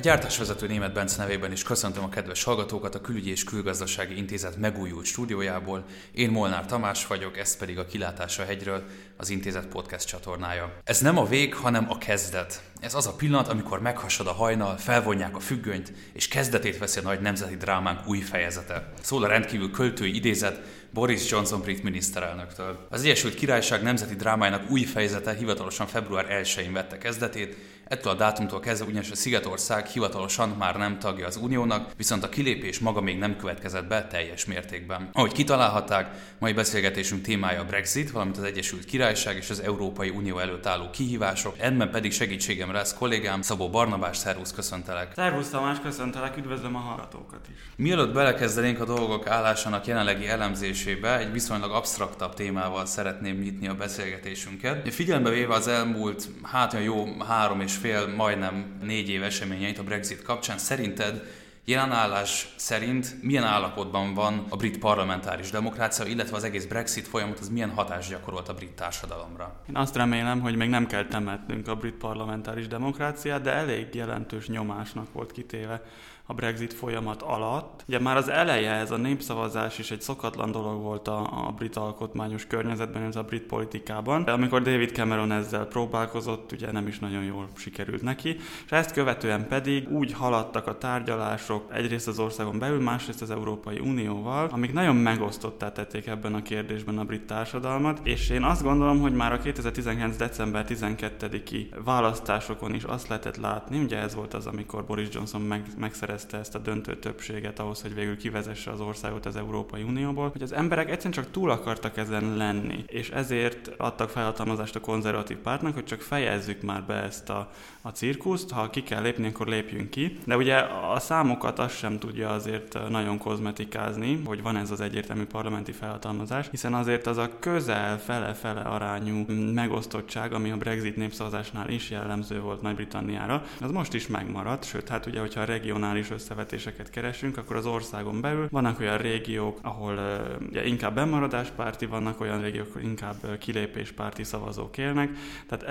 A gyártásvezető Német Bence nevében is köszöntöm a kedves hallgatókat a Külügyi és Külgazdasági Intézet megújult stúdiójából. Én Molnár Tamás vagyok, ez pedig a Kilátás a Hegyről, az intézet podcast csatornája. Ez nem a vég, hanem a kezdet. Ez az a pillanat, amikor meghassad a hajnal, felvonják a függönyt, és kezdetét veszi a nagy nemzeti drámánk új fejezete. Szól a rendkívül költői idézet Boris Johnson brit miniszterelnöktől. Az Egyesült Királyság nemzeti drámájának új fejezete hivatalosan február 1-én vette kezdetét, ettől a dátumtól kezdve ugyanis a Szigetország hivatalosan már nem tagja az Uniónak, viszont a kilépés maga még nem következett be teljes mértékben. Ahogy kitalálhatták, mai beszélgetésünk témája a Brexit, valamint az Egyesült Királyság és az Európai Unió előtt álló kihívások, ebben pedig segítségem lesz kollégám Szabó Barnabás. Szervusz, köszöntelek! Szervusz Tamás, köszöntelek, üdvözlöm a hallgatókat is! Mielőtt belekezdenénk a dolgok állásának jelenlegi elemzésébe, egy viszonylag absztraktabb témával szeretném nyitni a beszélgetésünket. Figyelembe véve az elmúlt majdnem 4 év eseményeit a Brexit kapcsán, szerinted jelen állás szerint milyen állapotban van a brit parlamentáris demokrácia, illetve az egész Brexit folyamat az milyen hatást gyakorolt a brit társadalomra? Én azt remélem, hogy még nem kell temetnünk a brit parlamentáris demokráciát, de elég jelentős nyomásnak volt kitéve a Brexit folyamat alatt. Ugye már az eleje, ez a népszavazás is egy szokatlan dolog volt a brit alkotmányos környezetben, ez a brit politikában. De amikor David Cameron ezzel próbálkozott, ugye nem is nagyon jól sikerült neki, és ezt követően pedig úgy haladtak a tárgyalások egyrészt az országon belül, másrészt az Európai Unióval, amik nagyon megosztottá tették ebben a kérdésben a brit társadalmat, és én azt gondolom, hogy már a 2019. december 12-i választásokon is azt lehetett látni, ugye ez volt az, amikor Boris Johnson megszerezte ezt a döntő többséget ahhoz, hogy végül kivezesse az országot az Európai Unióból, hogy az emberek egyszerűen csak túl akartak ezen lenni, és ezért adtak felhatalmazást a konzervatív pártnak, hogy csak fejezzük már be ezt a cirkuszt, ha ki kell lépni, akkor lépjünk ki. De ugye a számokat azt sem tudja azért nagyon kozmetikázni, hogy van ez az egyértelmű parlamenti felhatalmazás, hiszen azért az a közel fele-fele arányú megosztottság, ami a Brexit népszavazásnál is jellemző volt Nagy-Britanniára, az most is megmaradt, sőt, hát ugye, hogyha a regionális összevetéseket keresünk, akkor az országon belül vannak olyan régiók, ahol inkább bemaradáspárti, vannak olyan régiók, ahol inkább kilépéspárti szavazók élnek, tehát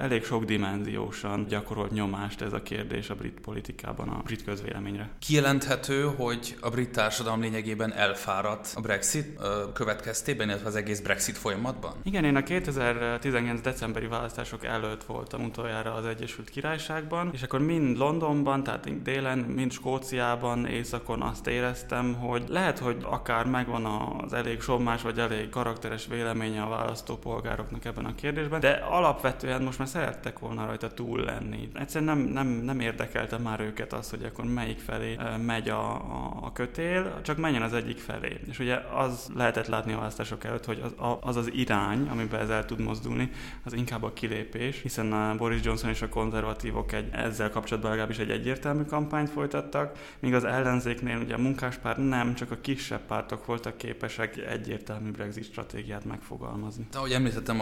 elég sok dimenziósan gyakorolt nyomást ez a kérdés a brit politikában, a brit közvéleményre. Kijelenthető, hogy a brit társadalom lényegében elfáradt a Brexit következtében, illetve az egész Brexit folyamatban? Igen, én a 2019. decemberi választások előtt voltam utoljára az Egyesült Királyságban, és akkor mind Londonban, tehát délen, mint Skóciában, északon azt éreztem, hogy lehet, hogy akár megvan az elég sommás, vagy elég karakteres véleménye a választópolgároknak ebben a kérdésben, de alapvetően most már szerettek volna rajta túl lenni. Egyszerűen nem érdekelte már őket az, hogy akkor melyik felé megy a kötél, csak menjen az egyik felé. És ugye az lehetett látni a választások előtt, hogy az irány, amiben ez el tud mozdulni, az inkább a kilépés, hiszen a Boris Johnson és a konzervatívok ezzel kapcsolatban legalábbis egy egyértelmű kampányt folytattak, míg az ellenzéknél ugye a munkáspárt nem, csak a kisebb pártok voltak képesek egyértelmű Brexit stratégiát megfogalmazni. De ahogy említettem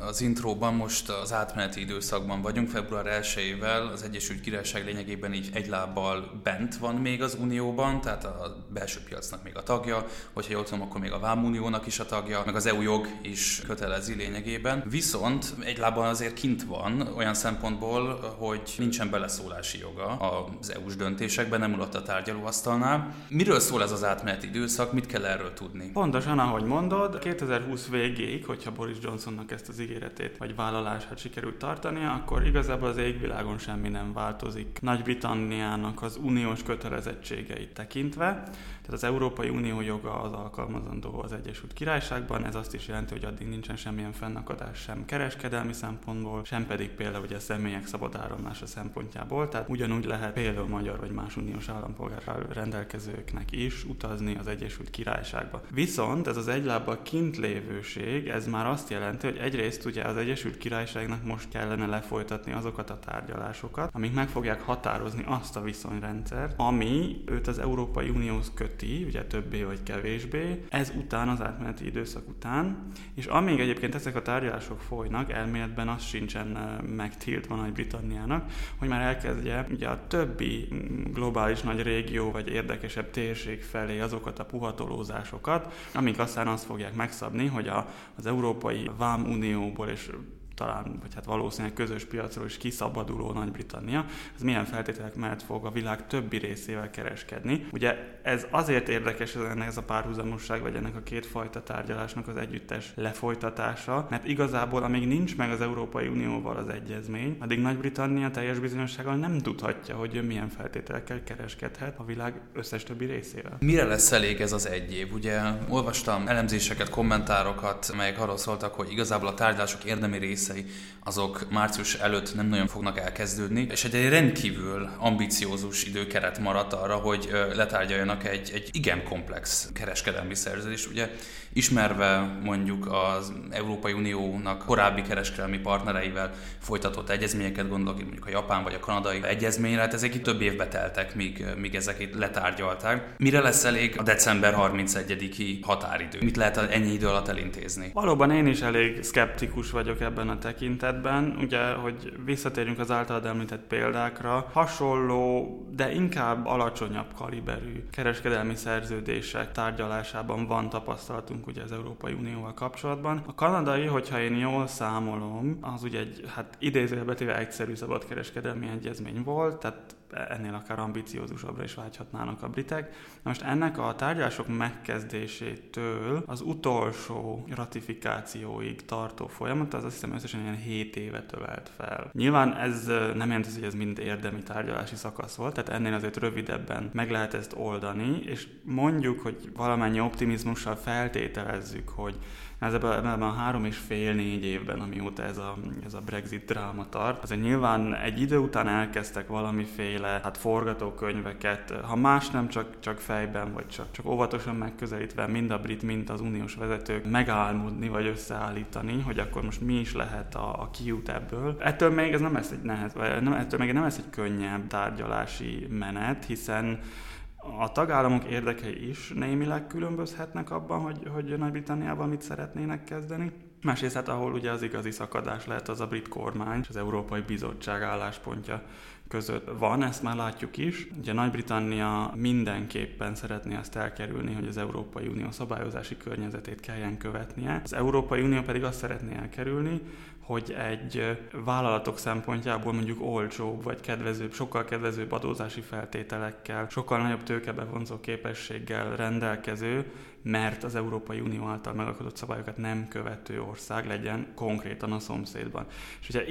az intróban, most az átmeneti időszakban vagyunk, február 1-ével az Egyesült Királyság lényegében így egy lábbal bent van még az Unióban, tehát a belső piacnak még a tagja, hogyha jól tudom, akkor még a Vámuniónak is a tagja, meg az EU jog is kötelezi lényegében. Viszont egy lábbal azért kint van olyan szempontból, hogy nincsen beleszólási joga az EU-s döntésekben, nem ülött a tárgyalóasztalnál. Miről szól ez az átmeneti időszak, mit kell erről tudni? Pontosan, ahogy mondod, 2020 végéig, hogyha Boris Johnsonnak ezt az ígéretét vagy vállalását sikerült tartania, akkor igazából az égvilágon semmi nem változik Nagy-Britanniának az uniós kötelezettségeit tekintve. Tehát az Európai Unió joga az alkalmazandó az Egyesült Királyságban, ez azt is jelenti, hogy addig nincsen semmilyen fennakadás sem kereskedelmi szempontból, sem pedig például ugye személyek szabad áramlása szempontjából, tehát ugyanúgy lehet például magyar vagy más uniós állampolgárral rendelkezőknek is utazni az Egyesült Királyságba. Viszont ez az egy lábbal kint lévőség, ez már azt jelenti, hogy egyrészt ugye az Egyesült Királyságnak most kellene lefolytatni azokat a tárgyalásokat, amik meg fogják határozni azt a viszonyrendszert, ami őt az Európai Unióhoz köti, ugye többé vagy kevésbé, ez után, az átmeneti időszak után, és amíg egyébként ezek a tárgyalások folynak, elméletben az sincsen megtiltva Nagy-Britanniának, hogy már elkezdje ugye a többi globális nagy régió vagy érdekesebb térség felé azokat a puhatolózásokat, amik aztán azt fogják megszabni, hogy az Európai Vámunióból és talán, vagy hát valószínűleg közös piacról is kiszabaduló Nagy-Britannia, az milyen feltételek mellett fog a világ többi részével kereskedni. Ugye ez azért érdekes, ennek ez a párhuzamosság, vagy ennek a kétfajta tárgyalásnak az együttes lefolytatása, mert igazából amíg nincs meg az Európai Unióval az egyezmény, addig Nagy-Britannia teljes bizonyossággal nem tudhatja, hogy milyen feltételekkel kereskedhet a világ összes többi részével. Mire lesz elég ez az egy év? Ugye olvastam elemzéseket, kommentárokat, amelyek arról szóltak, hogy igazából a tárgyalások érdemi részei azok március előtt nem nagyon fognak elkezdődni, és egy rendkívül ambiciózus időkeret maradt arra, hogy letárgyaljanak egy igen komplex kereskedelmi szerződést. Ugye ismerve mondjuk az Európai Uniónak korábbi kereskedelmi partnereivel folytatott egyezményeket, gondolok itt mondjuk a japán vagy a kanadai egyezményre, hát ezek itt több évbe teltek, míg ezek itt letárgyalták. Mire lesz elég a december 31-i határidő? Mit lehet ennyi idő alatt elintézni? Valóban én is elég szkeptikus vagyok ebben a tekintetben, ugye, hogy visszatérjünk az általad említett példákra, hasonló, de inkább alacsonyabb kaliberű kereskedelmi szerződések tárgyalásában van tapasztalatunk ugye az Európai Unióval kapcsolatban. A kanadai, hogyha én jól számolom, az ugye egy, hát idézőjelbetéve egyszerű szabadkereskedelmi egyezmény volt, tehát ennél akár ambiciózusabbra is vágyhatnának a britek. Na most ennek a tárgyalások megkezdésétől az utolsó ratifikációig tartó folyamat, az azt hiszem összesen ilyen 7 évet ölelt fel. Nyilván ez nem jelenti, hogy ez mind érdemi tárgyalási szakasz volt, tehát ennél azért rövidebben meg lehet ezt oldani, és mondjuk, hogy valamennyi optimizmussal feltételezzük, hogy ebben a 3,5-4 évben, amióta ez a Brexit dráma tart, azért nyilván egy idő után elkezdtek valamiféle forgatókönyveket, ha más nem csak fejben, vagy csak óvatosan megközelítve mind a brit, mind az uniós vezetők megálmodni, vagy összeállítani, hogy akkor most mi is lehet a kiút ebből. Ettől még ez nem lesz egy könnyebb tárgyalási menet, hiszen a tagállamok érdekei is némileg különbözhetnek abban, hogy Nagy-Britanniában mit szeretnének kezdeni. Másrészt hát ahol ugye az igazi szakadás lehet, az a brit kormány és az Európai Bizottság álláspontja között van, ezt már látjuk is. Ugye Nagy-Britannia mindenképpen szeretné azt elkerülni, hogy az Európai Unió szabályozási környezetét kelljen követnie. Az Európai Unió pedig azt szeretné elkerülni, hogy egy vállalatok szempontjából mondjuk olcsóbb vagy kedvezőbb, sokkal kedvezőbb adózási feltételekkel, sokkal nagyobb tőkebevonzó képességgel rendelkező, mert az Európai Unió által megalkotott szabályokat nem követő ország legyen konkrétan a szomszédban. És ugye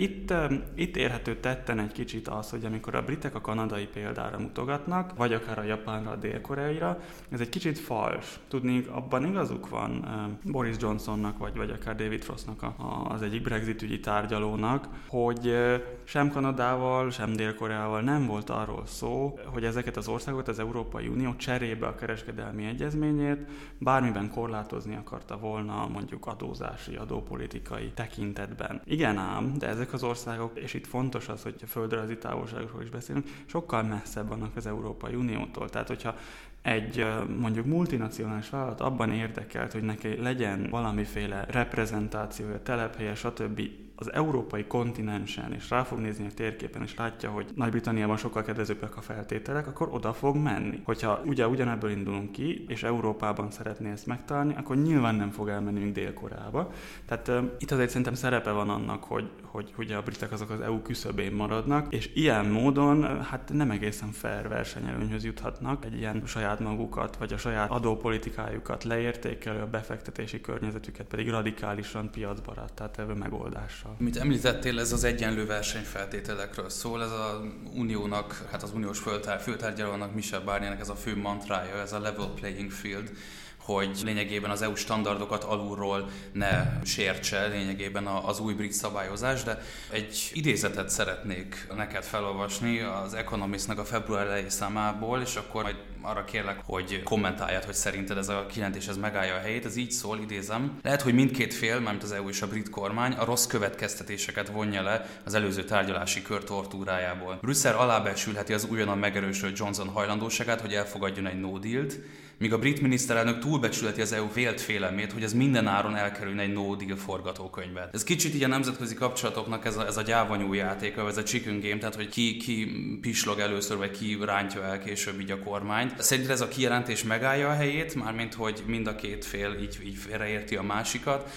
itt érhető tetten egy kicsit az, hogy amikor a britek a kanadai példára mutogatnak, vagy akár a japánra, a dél-koreaira, ez egy kicsit fals. Tudni, abban igazuk van Boris Johnsonnak, vagy akár David Frostnak, az egyik Brexit ügyi tárgyalónak, hogy sem Kanadával, sem Dél-Koreával nem volt arról szó, hogy ezeket az országokat az Európai Unió cserébe a kereskedelmi egyezményért bármiben korlátozni akarta volna, mondjuk adózási, adópolitikai tekintetben. Igen ám, de ezek az országok, és itt fontos az, hogy a földrajzi távolságokról is beszélünk, sokkal messzebb vannak az Európai Uniótól. Tehát, hogyha egy mondjuk multinacionális vállalat abban érdekelt, hogy neki legyen valamiféle reprezentációja, telephelye, stb. Az európai kontinensen, és rá fog nézni a térképen, és látja, hogy Nagy-Britanniában sokkal kedvezőbbek a feltételek, akkor oda fog menni. Hogyha ugye ugyanebből indulunk ki, és Európában szeretné ezt megtalálni, akkor nyilván nem fog elmennünk Dél-Koreába. Tehát itt azért szerintem szerepe van annak, hogy ugye a britek azok az EU küszöbén maradnak, és ilyen módon nem egészen fair versenyelőnyhöz juthatnak, egy ilyen saját magukat, vagy a saját adópolitikájukat leértékelő, a befektetési környezetüket pedig radikálisan piacbaráttá tevő megoldással. Amit említettél, ez az egyenlő versenyfeltételekről szól, ez az uniónak, az uniós főtárgyalónak, Michel Barniernek ez a fő mantrája, ez a level playing field, hogy lényegében az EU standardokat alulról ne sértse lényegében az új brit szabályozás, de egy idézetet szeretnék neked felolvasni az Economistnak a február elejé számából, és akkor majd arra kérlek, hogy kommentáljad, hogy szerinted ez a kijelentés ez megállja a helyét. Ez így szól, idézem: lehet, hogy mindkét fél, mármint az EU és a brit kormány, a rossz következtetéseket vonja le az előző tárgyalási kör tortúrájából. Brüsszel alábecsülheti az újonnan megerősödött Johnson hajlandóságát, hogy elfogadjon egy no dealt, míg a brit miniszterelnök túlbecsülheti az EU vélt félelmét, hogy ez minden áron elkerülne egy no deal forgatókönyvet. Ez kicsit így a nemzetközi kapcsolatoknak ez a gyávanyú játéka, ez a chicken game, tehát hogy ki pislog először, vagy ki rántja el később így a kormányt. Szerinted ez a kijelentés megállja a helyét, mármint hogy mind a két fél így félreérti a másikat,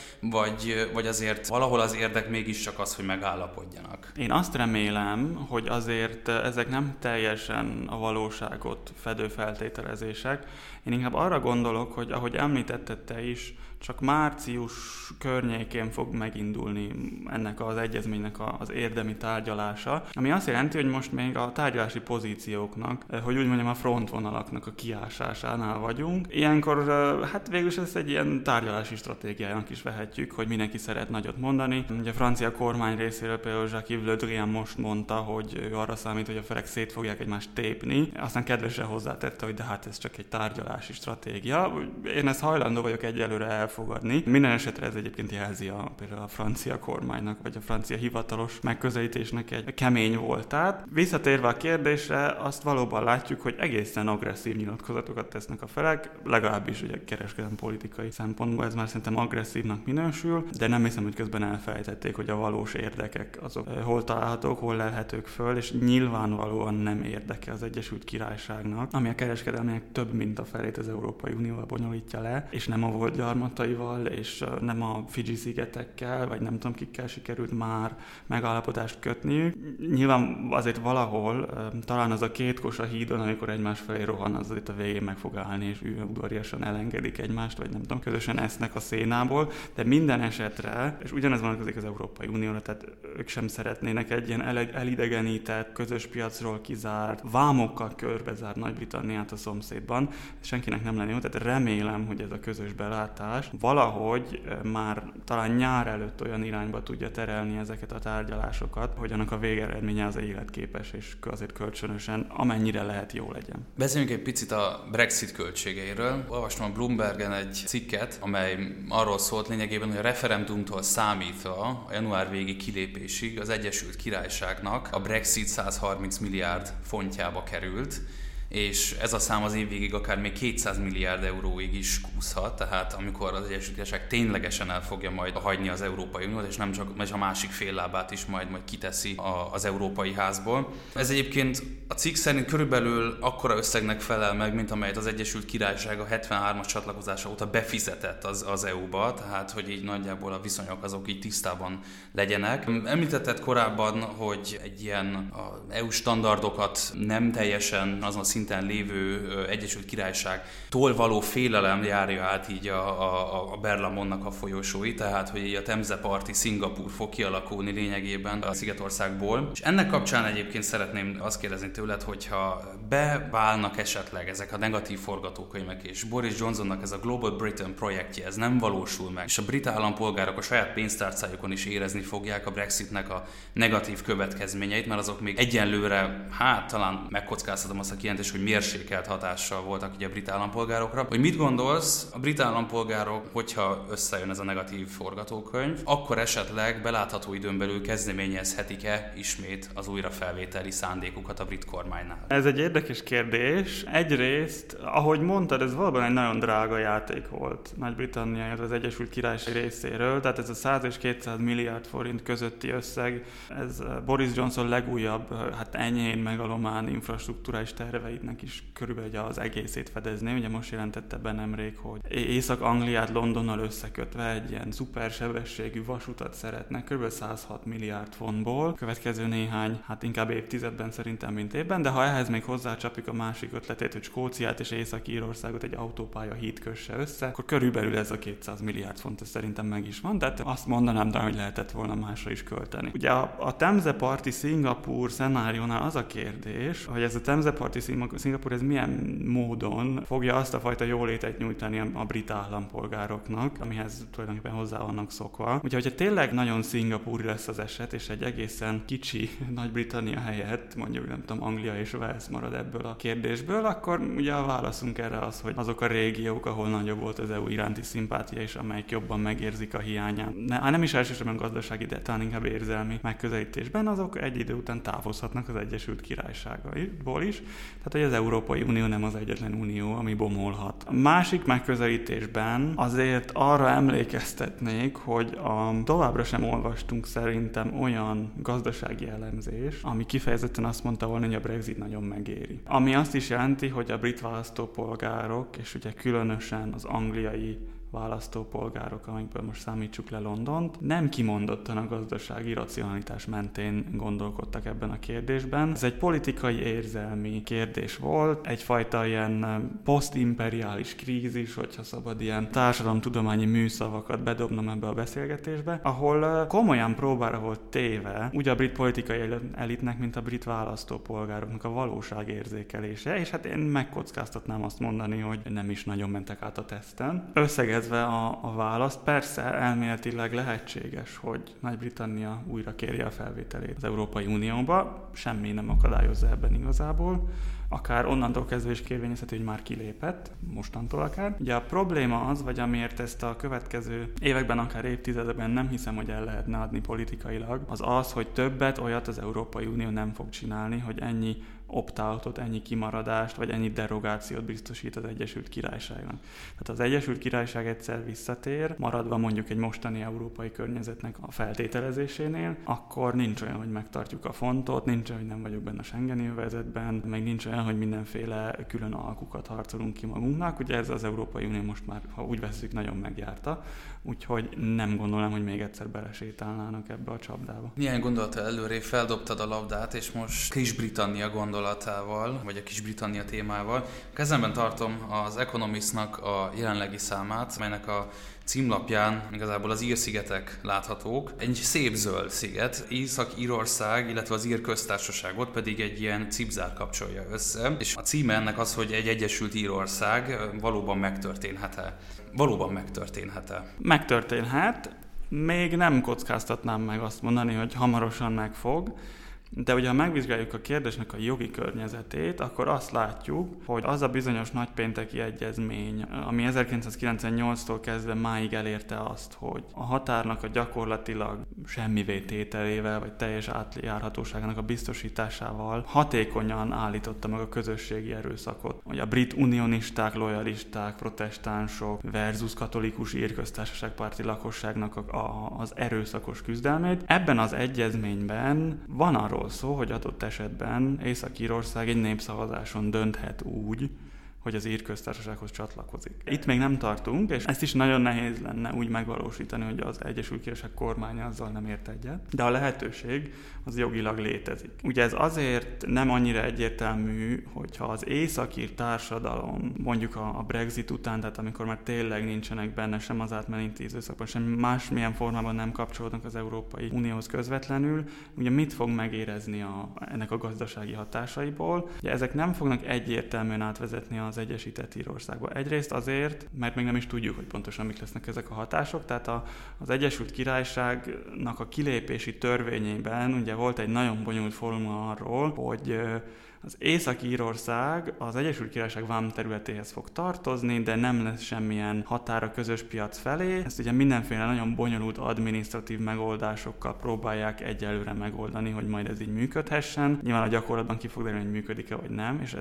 vagy azért valahol az érdek mégiscsak az, hogy megállapodjanak? Én azt remélem, hogy azért ezek nem teljesen a valóságot fedő feltételezések. Én inkább arra gondolok, hogy ahogy említetted te is, csak március környékén fog megindulni ennek az egyezménynek az érdemi tárgyalása, ami azt jelenti, hogy most még a tárgyalási pozícióknak, hogy úgy mondjam, a frontvonalaknak a kiásásánál vagyunk. Ilyenkor hát végülis ezt egy ilyen tárgyalási stratégiának is vehetjük, hogy mindenki szeret nagyot mondani. Ugye a francia kormány részéről például Jacques-Yves Le Drian most mondta, hogy ő arra számít, hogy a felek szét fogják egymást tépni. Aztán kedvesen hozzátette, hogy de hát ez csak egy tárgyalási stratégia. Én ezt hajlandó vagyok egyelőre elfogadni. Minden esetre ez egyébként jelzi például a francia kormánynak, vagy a francia hivatalos megközelítésnek egy kemény voltát. Visszatérve a kérdésre, azt valóban látjuk, hogy egészen agresszív nyilatkozatokat tesznek a felek, legalábbis ugye kereskedelmi politikai szempontból ez már szerintem agresszívnak minősül, de nem hiszem, hogy közben elfelejtették, hogy a valós érdekek azok hol találhatók, hol lelhetők föl, és nyilvánvalóan nem érdeke az Egyesült Királyságnak, ami a kereskedelmének több mint a felét az Európai Unióval bonyolítja le, és nem a volt gyarmataival, és nem a Fidzsi-szigetekkel, vagy nem tudom kikkel sikerült már megállapodást kötniük. Nyilván azért valahol, talán az a két kos a hídon, amikor egymás felé rohan, az itt a végén meg fog állni, és udvariasan elengedik egymást, vagy nem tudom, közösen esznek a szénából, de minden esetre, és ugyanez vonatkozik az Európai Unióra, tehát ők sem szeretnének egy ilyen elidegenített, közös piacról kizárt, vámokkal körbezárt Nagy-Britanniát a szomszédban, senkinek nem lenni jó, tehát remélem, hogy ez a közös belátás valahogy már talán nyár előtt olyan irányba tudja terelni ezeket a tárgyalásokat, hogy annak a végeredménye az életképes, és azért kölcsönösen amennyire lehet jó legyen. Beszéljünk egy picit a Brexit költségeiről. Olvastam a Bloombergen egy cikket, amely arról szólt lényegében, hogy a referendumtól számítva a január végi kilépésig az Egyesült Királyságnak a Brexit 130 milliárd fontjába került, és ez a szám az év végig akár még 200 milliárd euróig is kúszhat, tehát amikor az Egyesült Királyság ténylegesen el fogja majd hagyni az Európai Uniót, és nem csak a másik fél lábát is majd kiteszi az Európai Házból. Ez egyébként a cikk szerint körülbelül akkora összegnek felel meg, mint amelyet az Egyesült Királyság a 73-as csatlakozása óta befizetett az EU-ba, tehát hogy így nagyjából a viszonyok azok így tisztában legyenek. Említetted korábban, hogy egy ilyen EU standardokat nem teljesen azon a szinten lévő Egyesült Királyságtól való félelem járja át így a Berlamonnak a folyosói, tehát hogy így a Temze-parti Szingapúr fog kialakulni lényegében a Szigetországból. És ennek kapcsán egyébként szeretném azt kérdezni tőled, hogyha beválnak esetleg ezek a negatív forgatókönyvek, és Boris Johnsonnak ez a Global Britain projektje, ez nem valósul meg, és a brit állampolgárok a saját pénztárcájukon is érezni fogják a Brexitnek a negatív következményeit, mert azok még egyenlőre, talán megkockáztatom azt a kijelentést, hogy mérsékelt hatással voltak ugye a brit állampolgárokra. Hogy mit gondolsz, a brit állampolgárok, hogyha összejön ez a negatív forgatókönyv, akkor esetleg belátható időn belül kezdeményezhetik-e ismét az újrafelvételi szándékukat a brit kormánynál? Ez egy érdekes kérdés. Egyrészt, ahogy mondtad, ez valóban egy nagyon drága játék volt Nagy-Britannia, illetve az Egyesült Királyság részéről, tehát ez a 100 és 200 milliárd forint közötti összeg, ez Boris Johnson legújabb, enyhén megalomán infrastruktúrális terveidnek is körülbelül az egészét fedezném. Ugye most jelentette be nemrég, hogy Észak-Angliát Londonnal összekötve egy ilyen szupersebességű vasutat szeretnek, kb. 106 milliárd fontból. Következő néhány, inkább évtizedben szerintem, mint évben, de ha ehhez még hozzácsapjuk a másik ötletét, hogy Skóciát és Észak-Írországot egy autópálya híd kösse össze, akkor körülbelül ez a 200 milliárd font, ez szerintem meg is van, tehát azt mondanám, de hogy lehetett volna másra is költeni. Ugye a Temze-parti Szingapúr szenáriónál az a kérdés, hogy ez a Temze-parti Szingapúr ez milyen módon fogja azt a fajta jólétet nyújtani a brit állampolgároknak, amihez tulajdonképpen hozzá vannak szokva. Ugye, hogyha tényleg nagyon szingapúri lesz az eset, és egy egészen kicsi Nagy-Britannia helyett, mondjuk nem tudom, Anglia és Wales marad ebből a kérdésből, akkor ugye a válaszunk erre az, hogy azok a régiók, ahol nagyobb volt az EU iránti szimpátia, és amelyik jobban megérzik a hiányát, nem is elsősorban gazdasági, de talán inkább érzelmi megközelítésben, azok egy idő után távozhatnak az Egyesült Királyságból is. Tehát hogy az Európai Unió nem az egyetlen unió, ami bomolhat. A másik megközelítésben azért arra emlékeztetnék, hogy továbbra sem olvastunk szerintem olyan gazdasági elemzés, ami kifejezetten azt mondta volna, hogy a Brexit nagyon megéri. Ami azt is jelenti, hogy a brit választópolgárok, és ugye különösen az angliai választópolgárok, amikből most számítsuk le Londont, nem kimondottan a gazdasági racionalitás mentén gondolkodtak ebben a kérdésben. Ez egy politikai érzelmi kérdés volt, egyfajta ilyen posztimperiális krízis, hogyha szabad ilyen társadalomtudományi műszavakat bedobnom ebbe a beszélgetésbe, ahol komolyan próbára volt téve úgy a brit politikai elitnek, mint a brit választópolgároknak a valóságérzékelése, és hát én megkockáztatnám azt mondani, hogy nem is nagyon mentek át a teszten. A választ. Persze elméletileg lehetséges, hogy Nagy-Britannia újra kérje a felvételét az Európai Unióba, semmi nem akadályozza ebben igazából, akár onnantól kezdve is kérvényezhető, hogy már kilépett, mostantól akár. Ugye a probléma az, vagy amiért ezt a következő években, akár évtizedekben nem hiszem, hogy el lehetne adni politikailag, az, hogy többet olyat az Európai Unió nem fog csinálni, hogy ennyi opt-outot, ennyi kimaradást, vagy ennyi derogációt biztosít az Egyesült Királyságnak. Tehát az Egyesült Királyság egyszer visszatér, maradva mondjuk egy mostani európai környezetnek a feltételezésénél, akkor nincs olyan, hogy megtartjuk a fontot, nincs olyan, hogy nem vagyok benne a Schengeni övezetben, meg nincs olyan, hogy mindenféle külön alkukat harcolunk ki magunknak. Ugye ez az Európai Unió most már, ha úgy veszük, nagyon megjárta, úgyhogy nem gondolom, hogy még egyszer belesétálnának ebbe a csapdába. Milyen gondolata előrébb feldobtad a labdát, és most Kis-Britannia gondolatával, vagy a Kis-Britannia témával. Kezemben tartom az Economistnak a jelenlegi számát, melynek a címlapján igazából az írszigetek láthatók. Egy szép zöld sziget, Észak-Írország, illetve az ír köztársaságot pedig egy ilyen cipzár kapcsolja össze, és a címe ennek az, hogy egy egyesült Írország valóban megtörténhet-e? Valóban megtörténhet-e? Megtörténhet, még nem kockáztatnám meg azt mondani, hogy hamarosan meg fog. De ugye, ha megvizsgáljuk a kérdésnek a jogi környezetét, akkor azt látjuk, hogy az a bizonyos nagypénteki egyezmény, ami 1998-tól kezdve máig elérte azt, hogy a határnak a gyakorlatilag semmivé tételével, vagy teljes átjárhatóságának a biztosításával hatékonyan állította meg a közösségi erőszakot. Hogy a brit unionisták, lojalisták, protestánsok versus katolikus írköztársaságpárti lakosságnak az erőszakos küzdelmét. Ebben az egyezményben van arról szó, hogy adott esetben Észak-Írország egy népszavazáson dönthet úgy, hogy az ír köztársasághoz csatlakozik. Itt még nem tartunk, és ezt is nagyon nehéz lenne úgy megvalósítani, hogy az Egyesült Királyság kormánya azzal nem ért egyet, de a lehetőség az jogilag létezik. Ugye ez azért nem annyira egyértelmű, hogyha az északír társadalom mondjuk a Brexit után, tehát amikor már tényleg nincsenek benne sem az átmeneti időszakban, sem másmilyen formában nem kapcsolódnak az Európai Unióhoz közvetlenül, ugye mit fog megérezni ennek a gazdasági hatásaiból. Ugye ezek nem fognak egyértelműen átvezetni az Egyesített Írországba. Egyrészt azért, mert még nem is tudjuk, hogy pontosan mik lesznek ezek a hatások, tehát az Egyesült Királyságnak a kilépési törvényében ugye volt egy nagyon bonyolult formula arról, hogy az Észak-Írország az Egyesült Királyság vám területéhez fog tartozni, de nem lesz semmilyen határa közös piac felé. Ezt ugye mindenféle nagyon bonyolult adminisztratív megoldásokkal próbálják egyelőre megoldani, hogy majd ez így működhessen. Nyilván a gyakorlatban ki fog derülni, hogy működik-e vagy nem, és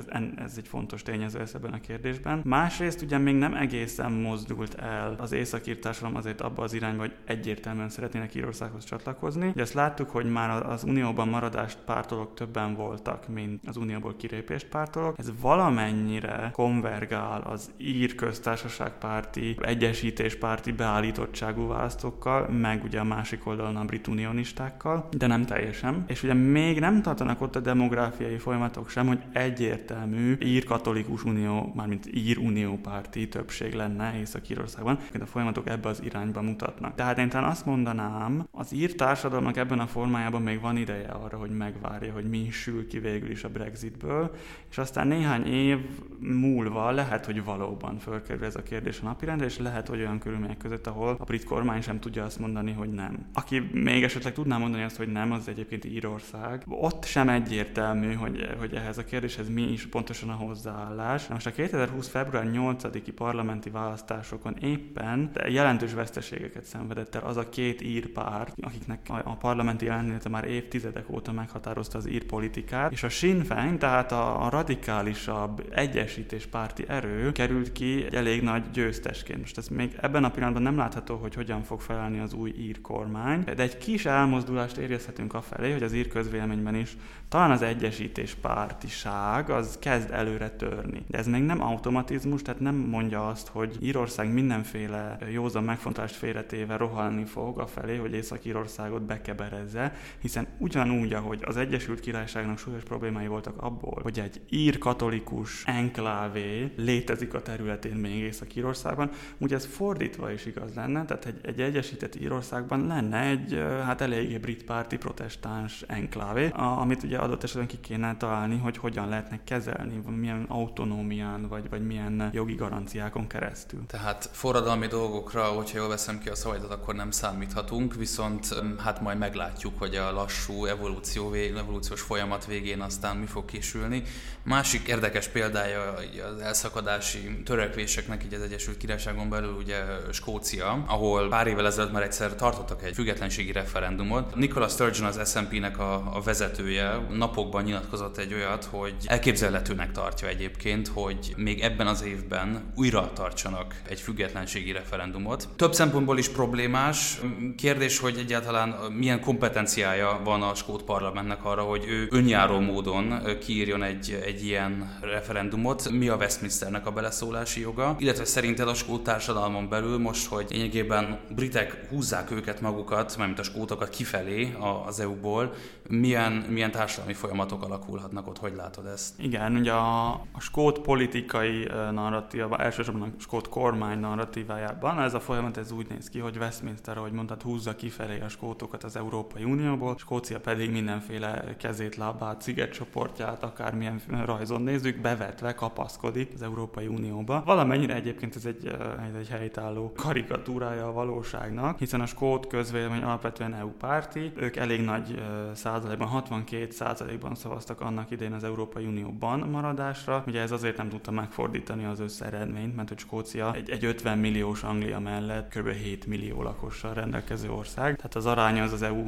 ez egy fontos tényező ebben a kérdésben. Másrészt ugye még nem egészen mozdult el az északír társadalom azért abba az irányba, hogy egyértelműen szeretnének Írországhoz csatlakozni. Ugye ezt láttuk, hogy már az unióban maradást pártolók többen voltak, mint az unióból kilépést pártolók. Ez valamennyire konvergál az ír köztársaságpárti, egyesítéspárti beállítottságú választókkal, meg ugye a másik oldalon a brit unionistákkal, de nem teljesen. És ugye még nem tartanak ott a demográfiai folyamatok sem, hogy egyértelmű ír katolikus unió, mármint ír uniópárti többség lenne Észak-Írországban, de a folyamatok ebbe az irányba mutatnak. Tehát én talán azt mondanám, az ír társadalomnak ebben a formájában még van ideje arra, hogy megvárja, hogy mi sül ki végül is a Brexitből, és aztán néhány év múlva lehet, hogy valóban fölkerül ez a kérdés a napirendre, és lehet, hogy olyan körülmények között, ahol a brit kormány sem tudja azt mondani, hogy nem. Aki még esetleg tudná mondani azt, hogy nem, az egyébként Írország. Ott sem egyértelmű, hogy ehhez a kérdéshez mi is pontosan a hozzáállás. Most a 2020. február 8-i parlamenti választásokon éppen jelentős veszteségeket szenvedett el az a két ír párt, akiknek a parlamenti jelenléte már évtizedek óta meghatározta az ír politikát, és a Sinn Féin kormány, tehát a radikálisabb egyesítéspárti erő került ki egy elég nagy győztesként. Most ez még ebben a pillanatban nem látható, hogy hogyan fog felállni az új ír kormány, de egy kis elmozdulást érezhetünk afelé, hogy az ír közvéleményben is talán az egyesítéspártiság az kezd előre törni. De ez még nem automatizmus, tehát nem mondja azt, hogy Írország mindenféle józan megfontolást félretéve rohanni fog afelé, hogy Észak-Írországot bekeberezze, hiszen ugyanúgy, ahogy az Egyesült Királyságnak súlyos problémái voltak abból, hogy egy ír-katolikus enklávé létezik a területén még Észak-Írországban, úgy ez fordítva is igaz lenne, tehát egy egyesített Írországban lenne egy hát eléggé britpárti protestáns enklávé, amit ugye adott esetben ki kéne találni, hogy hogyan lehetne kezelni, milyen autonómián vagy milyen jogi garanciákon keresztül. Tehát forradalmi dolgokra, hogyha jól veszem ki a szavaidat, akkor nem számíthatunk, viszont hát majd meglátjuk, hogy a lassú evolúciós folyamat végén aztán mi fog kisülni. Másik érdekes példája az elszakadási törekvéseknek így az Egyesült Királyságon belül ugye Skócia, ahol pár évvel ezelőtt már egyszer tartottak egy függetlenségi referendumot. Nicola Sturgeon, az SNP-nek a vezetője napokban nyilatkozott egy olyat, hogy elképzelhetőnek tartja egyébként, hogy még ebben az évben újra tartsanak egy függetlenségi referendumot. Több szempontból is problémás. Kérdés, hogy egyáltalán milyen kompetenciája van a skót parlamentnek arra, hogy ő önjáró módon kiírjon egy ilyen referendumot. Mi a Westminsternek a beleszólási joga? Illetve szerinted a skót társadalmon belül most, hogy lényegében britek húzzák őket magukat, mármint a skótokat kifelé az EU-ból, milyen társadalmi folyamatok alakulhatnak ott? Hogy látod ezt? Igen, ugye a skót politikai narratíva, elsősorban a skót kormány narratívájában ez a folyamat ez úgy néz ki, hogy Westminster, ahogy mondtad, húzza kifelé a skótokat az Európai Unióból, Skócia pedig mindenféle kezét, lábát, szigetcsoportját, akármilyen rajzon nézzük, bevetve kapaszkodik az Európai Unióba. Valamennyire egyébként ez egy helytálló karikatúrája a valóságnak, hiszen a skót közvélemény alapvetően EU-párti, ők elég nagy százalékban, 62%-ban szavaztak annak idején az Európai Unióban maradásra. Ugye ez azért nem tudta megfordítani az összeredményt, mert hogy Skócia egy 50 milliós Anglia mellett kb. 7 millió lakossal rendelkező ország. Tehát az arány az EU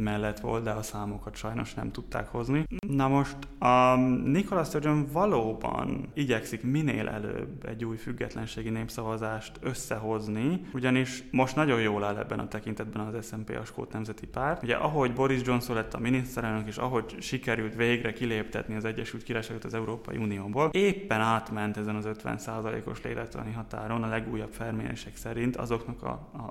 mellett volt, de a számokat sajnos nem tudták hozni. Na most a Nicola Sturgeon valóban igyekszik minél előbb egy új függetlenségi népszavazást összehozni, ugyanis most nagyon jól áll ebben a tekintetben az SNP, a skót nemzeti párt. Ugye ahogy Boris Johnson lett a miniszterelnök, és ahogy sikerült végre kiléptetni az Egyesült Királyságot az Európai Unióból, éppen átment ezen az 50%-os lélektani határon a legújabb felmérések szerint azoknak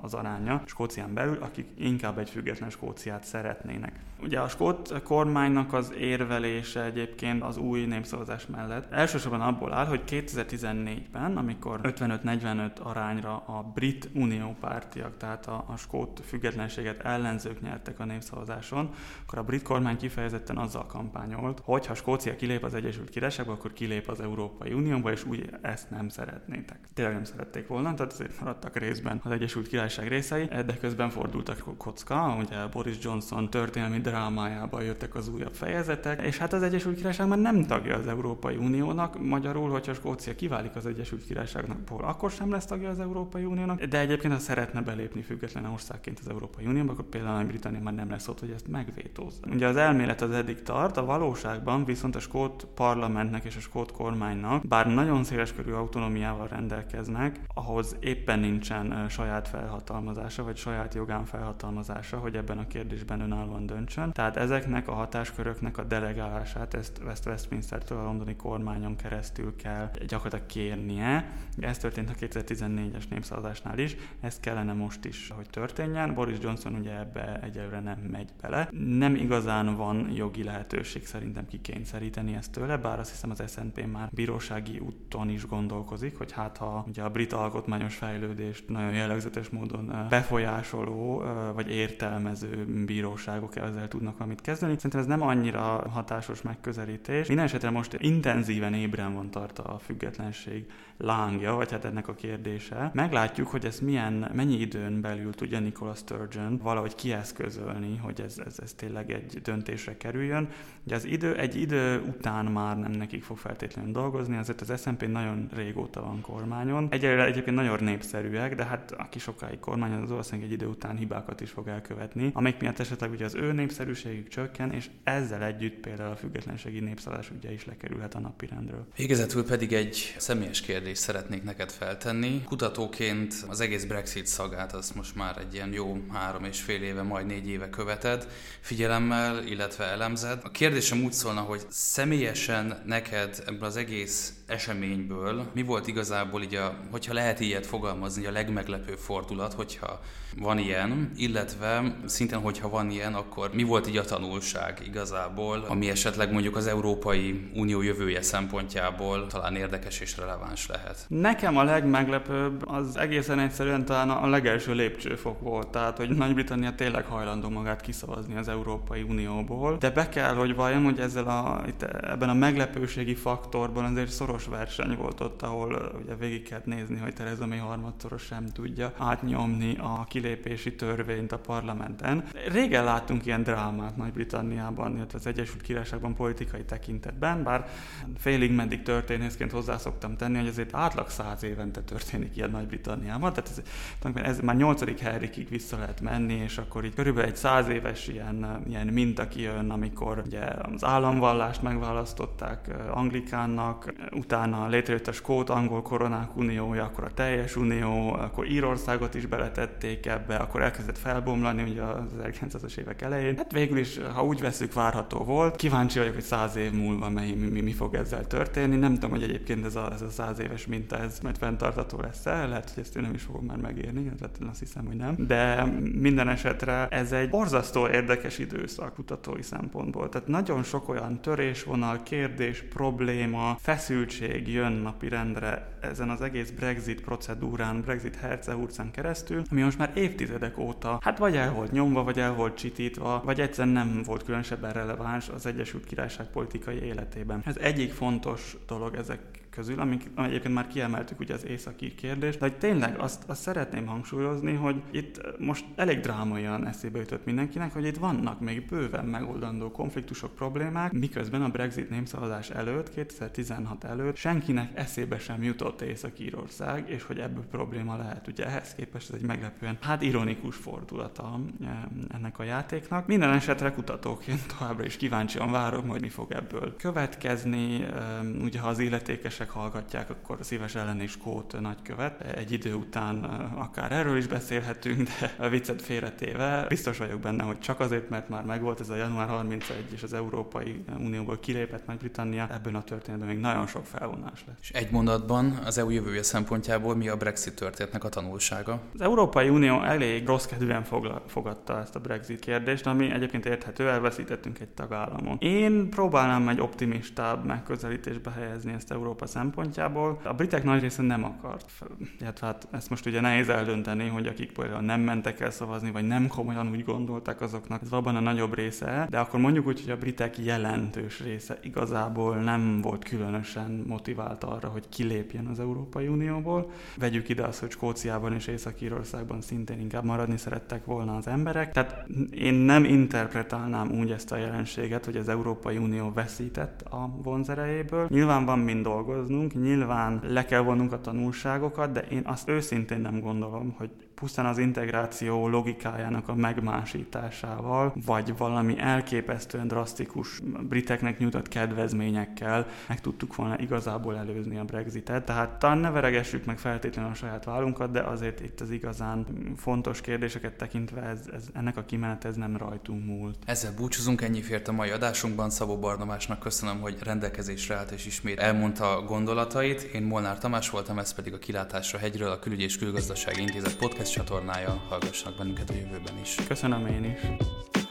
az aránya Skócián belül, akik inkább egy független Skóciát szeretnének. Ugye a skót kormánynak az érvelése egyébként az új népszavazás mellett elsősorban abból áll, hogy 2014-ben, amikor 55-45 arányra a brit uniópártiak, tehát a skót függetlenséget ellenzők nyertek a népszavazáson, akkor a brit kormány kifejezetten azzal kampányolt, hogy ha Skócia kilép az Egyesült Királyságba, akkor kilép az Európai Unióba, és úgy ezt nem szeretnétek. Tényleg nem szerették volna, tehát azért maradtak részben az Egyesült Királyság részei, de közben fordultak kocka, ugye Boris Johnson történelmi drámájába jöttek az újabb fejezetek, és hát az Egyesült Királyság már nem tagja az Európai Uniónak, magyarul, hogyha Skócia kiválik az Egyesült Királyságnakból, akkor sem lesz tagja az Európai Uniónak, de egyébként ha szeretne belépni független országként az Európai Unióba, akkor például Nagy-Britannia már nem lesz ott, hogy ezt megvétózza. Ugye az elmélet az eddig tart, a valóságban viszont a skót parlamentnek és a skót kormánynak, bár nagyon széleskörű autonómiával rendelkeznek, ahhoz éppen nincsen saját felhatalmazása, vagy saját jogán felhatalmazása, hogy ebben a kérdésben önállóan döntsön. Tehát ezeknek a hatásköröknek a delegálását ezt Westminstertől a londoni kormányon keresztül kell gyakorlatilag kérnie. Ez történt a 2014-es népszavazásnál is, ez kellene most is, hogy történjen. Boris Johnson ugye ebbe egyelőre nem megy bele. Nem igazán van jogi lehetőség szerintem kikényszeríteni ezt tőle, bár azt hiszem az SNP már bírósági úton is gondolkozik, hogy hát ha ugye a brit alkotmányos fejlődést nagyon jellegzetes módon befolyásoló vagy értelmező bíróságok ezzel tudnak valamit kezdeni. Szerintem ez nem annyira hatásos megközelítés. Minden esetre most intenzíven ébren van tartva a függetlenség lángja, vagy hát ennek a kérdése. Meglátjuk, hogy ez mennyi időn belül tudja Nicola Sturgeon valahogy kieszközölni, hogy ez tényleg egy döntésre kerüljön. Ugye egy idő után már nem nekik fog feltétlenül dolgozni, azért az SNP nagyon régóta van kormányon. Egyébként nagyon népszerűek, de hát aki sokáig kormányon, az valószínűleg egy idő után hibákat is fog elkövetni, amelyik miatt esetleg ugye az ő népszerűségük csökken, és ezzel együtt például a függetlenségi népszavazás ügye is lekerülhet a napirendről. Végezetül pedig egy személyes kérdést szeretnék neked feltenni. Kutatóként az egész Brexit szagát, azt most már egy ilyen jó 3,5 éve, majd 4 éve követed, figyelemmel, illetve elemzed. A kérdésem úgy szólna, hogy személyesen neked ebből az egész eseményből mi volt igazából így a, hogyha lehet ilyet fogalmazni, a legmeglepőbb fordulat, hogyha van ilyen, illetve szintén, hogyha van ilyen, akkor mi volt így a tanulság igazából, ami esetleg mondjuk az Európai Unió jövője szempontjából talán érdekes és releváns lehet? Nekem a legmeglepőbb az egészen egyszerűen talán a legelső lépcsőfok volt, tehát hogy Nagy-Britannia tényleg hajlandó magát kiszavazni az Európai Unióból, de be kell, hogy valljam, hogy ezzel ebben a meglepőségi faktorban azért szoros verseny volt ott, ahol ugye végig kellett nézni, hogy Theresa May harmadszor sem tudja átnyomni a kilépési törvényt a parlamenten. Régen láttunk ilyen drámát Nagy-Britanniában, illetve az Egyesült Királyságban politikai tekintetben, bár félig meddig történészként hozzá szoktam tenni, hogy azért átlag 100 évente történik ilyen Nagy-Britanniában, tehát ez már 8. Henrikig vissza lehet menni, és akkor így körülbelül egy 100 éves ilyen minta kijön, amikor ugye az államvallást megválasztották anglikánnak, utána létrejött a skót-angol koronák uniója, akkor a teljes unió, akkor Írországot is beletették ebbe, akkor elkezdett felbomlani ugye az 1900-as évek elején. Hát végül is, ha úgy veszük, várható volt. Kíváncsi vagyok, hogy 100 év múlva mi fog ezzel történni. Nem tudom, hogy egyébként ez a 100 éves minta, ez majd fenntartható lesz-e. Lehet, hogy ezt én nem is fogom már megérni, azt hiszem, hogy nem. De minden esetre ez egy borzasztó érdekes időszak kutatói szempontból. Tehát nagyon sok olyan törésvonal, kérdés, probléma, feszültség jön napirendre ezen az egész Brexit procedúrán, Brexit hercehurcán keresztül, ami most már évtizedek óta, hát vagy el volt nyomva, vagy el volt csitítva, vagy egyszerűen nem volt különösebben releváns az Egyesült Királyság politikai életében. Ez egyik fontos dolog ezek közül, amik egyébként már kiemeltük ugye az északi kérdést, de hogy tényleg azt szeretném hangsúlyozni, hogy itt most elég drámaian eszébe jutott mindenkinek, hogy itt vannak még bőven megoldandó konfliktusok, problémák, miközben a Brexit népszavazás előtt, 2016 előtt senkinek eszébe sem jutott Észak-Írország, és hogy ebből probléma lehet. Ugye ehhez képest ez egy meglepően, hát ironikus fordulata ennek a játéknak. Minden esetre kutatóként továbbra is kíváncsian várom, hogy mi fog ebből következni. Ugye ha az illetékesek hallgatják, akkor szívesen lennék skót nagykövet. Egy idő után akár erről is beszélhetünk, de a viccet félretéve biztos vagyok benne, hogy csak azért, mert már megvolt ez a január 31 és az Európai Unióból kilépett Nagy-Britannia, ebben a történetben még nagyon sok felvonás lesz. És egy mondatban az EU jövője szempontjából mi a Brexit történetnek a tanulsága? Az Európai Unió elég rossz kedvűen fogadta ezt a Brexit kérdést, ami egyébként érthető, elveszítettünk egy tagállamot. Én próbálnám egy optimistább megközelítésbe helyezni ezt Európa szempontjából. A britek nagy része nem akart. Hát ezt most ugye nehéz eldönteni, hogy akik például nem mentek el szavazni, vagy nem komolyan úgy gondolták, azoknak ez valóban a nagyobb része, de akkor mondjuk úgy, hogy a britek jelentős része igazából nem volt különösen motivált arra, hogy kilépjen az Európai Unióból. Vegyük ide azt, hogy Skóciában és Észak-Írországban szintén inkább maradni szerettek volna az emberek. Tehát én nem interpretálnám úgy ezt a jelenséget, hogy az Európai Unió veszített a vonzerejéből. Nyilván van mind dolgoznunk, nyilván le kell vonnunk a tanulságokat, de én azt őszintén nem gondolom, hogy pusztán az integráció logikájának a megmásításával, vagy valami elképesztően drasztikus briteknek nyújtott kedvezményekkel meg tudtuk volna igazából előzni a Brexitet. Tehát talán ne veregessük meg feltétlenül a saját vállunkat, de azért itt az igazán fontos kérdéseket tekintve ennek a kimenet ez nem rajtunk múlt. Ezzel búcsúzunk, ennyi fért a mai adásunkban. Szabó Barnabásnak köszönöm, hogy rendelkezésre állt és ismét elmondta a gondolatait. Én Molnár Tamás voltam, ez pedig a Kilátás a Hegyről, a Külügyi és Külgazdasági Intézet podcast csatornája. Hallgassanak bennünket a jövőben is. Köszönöm én is.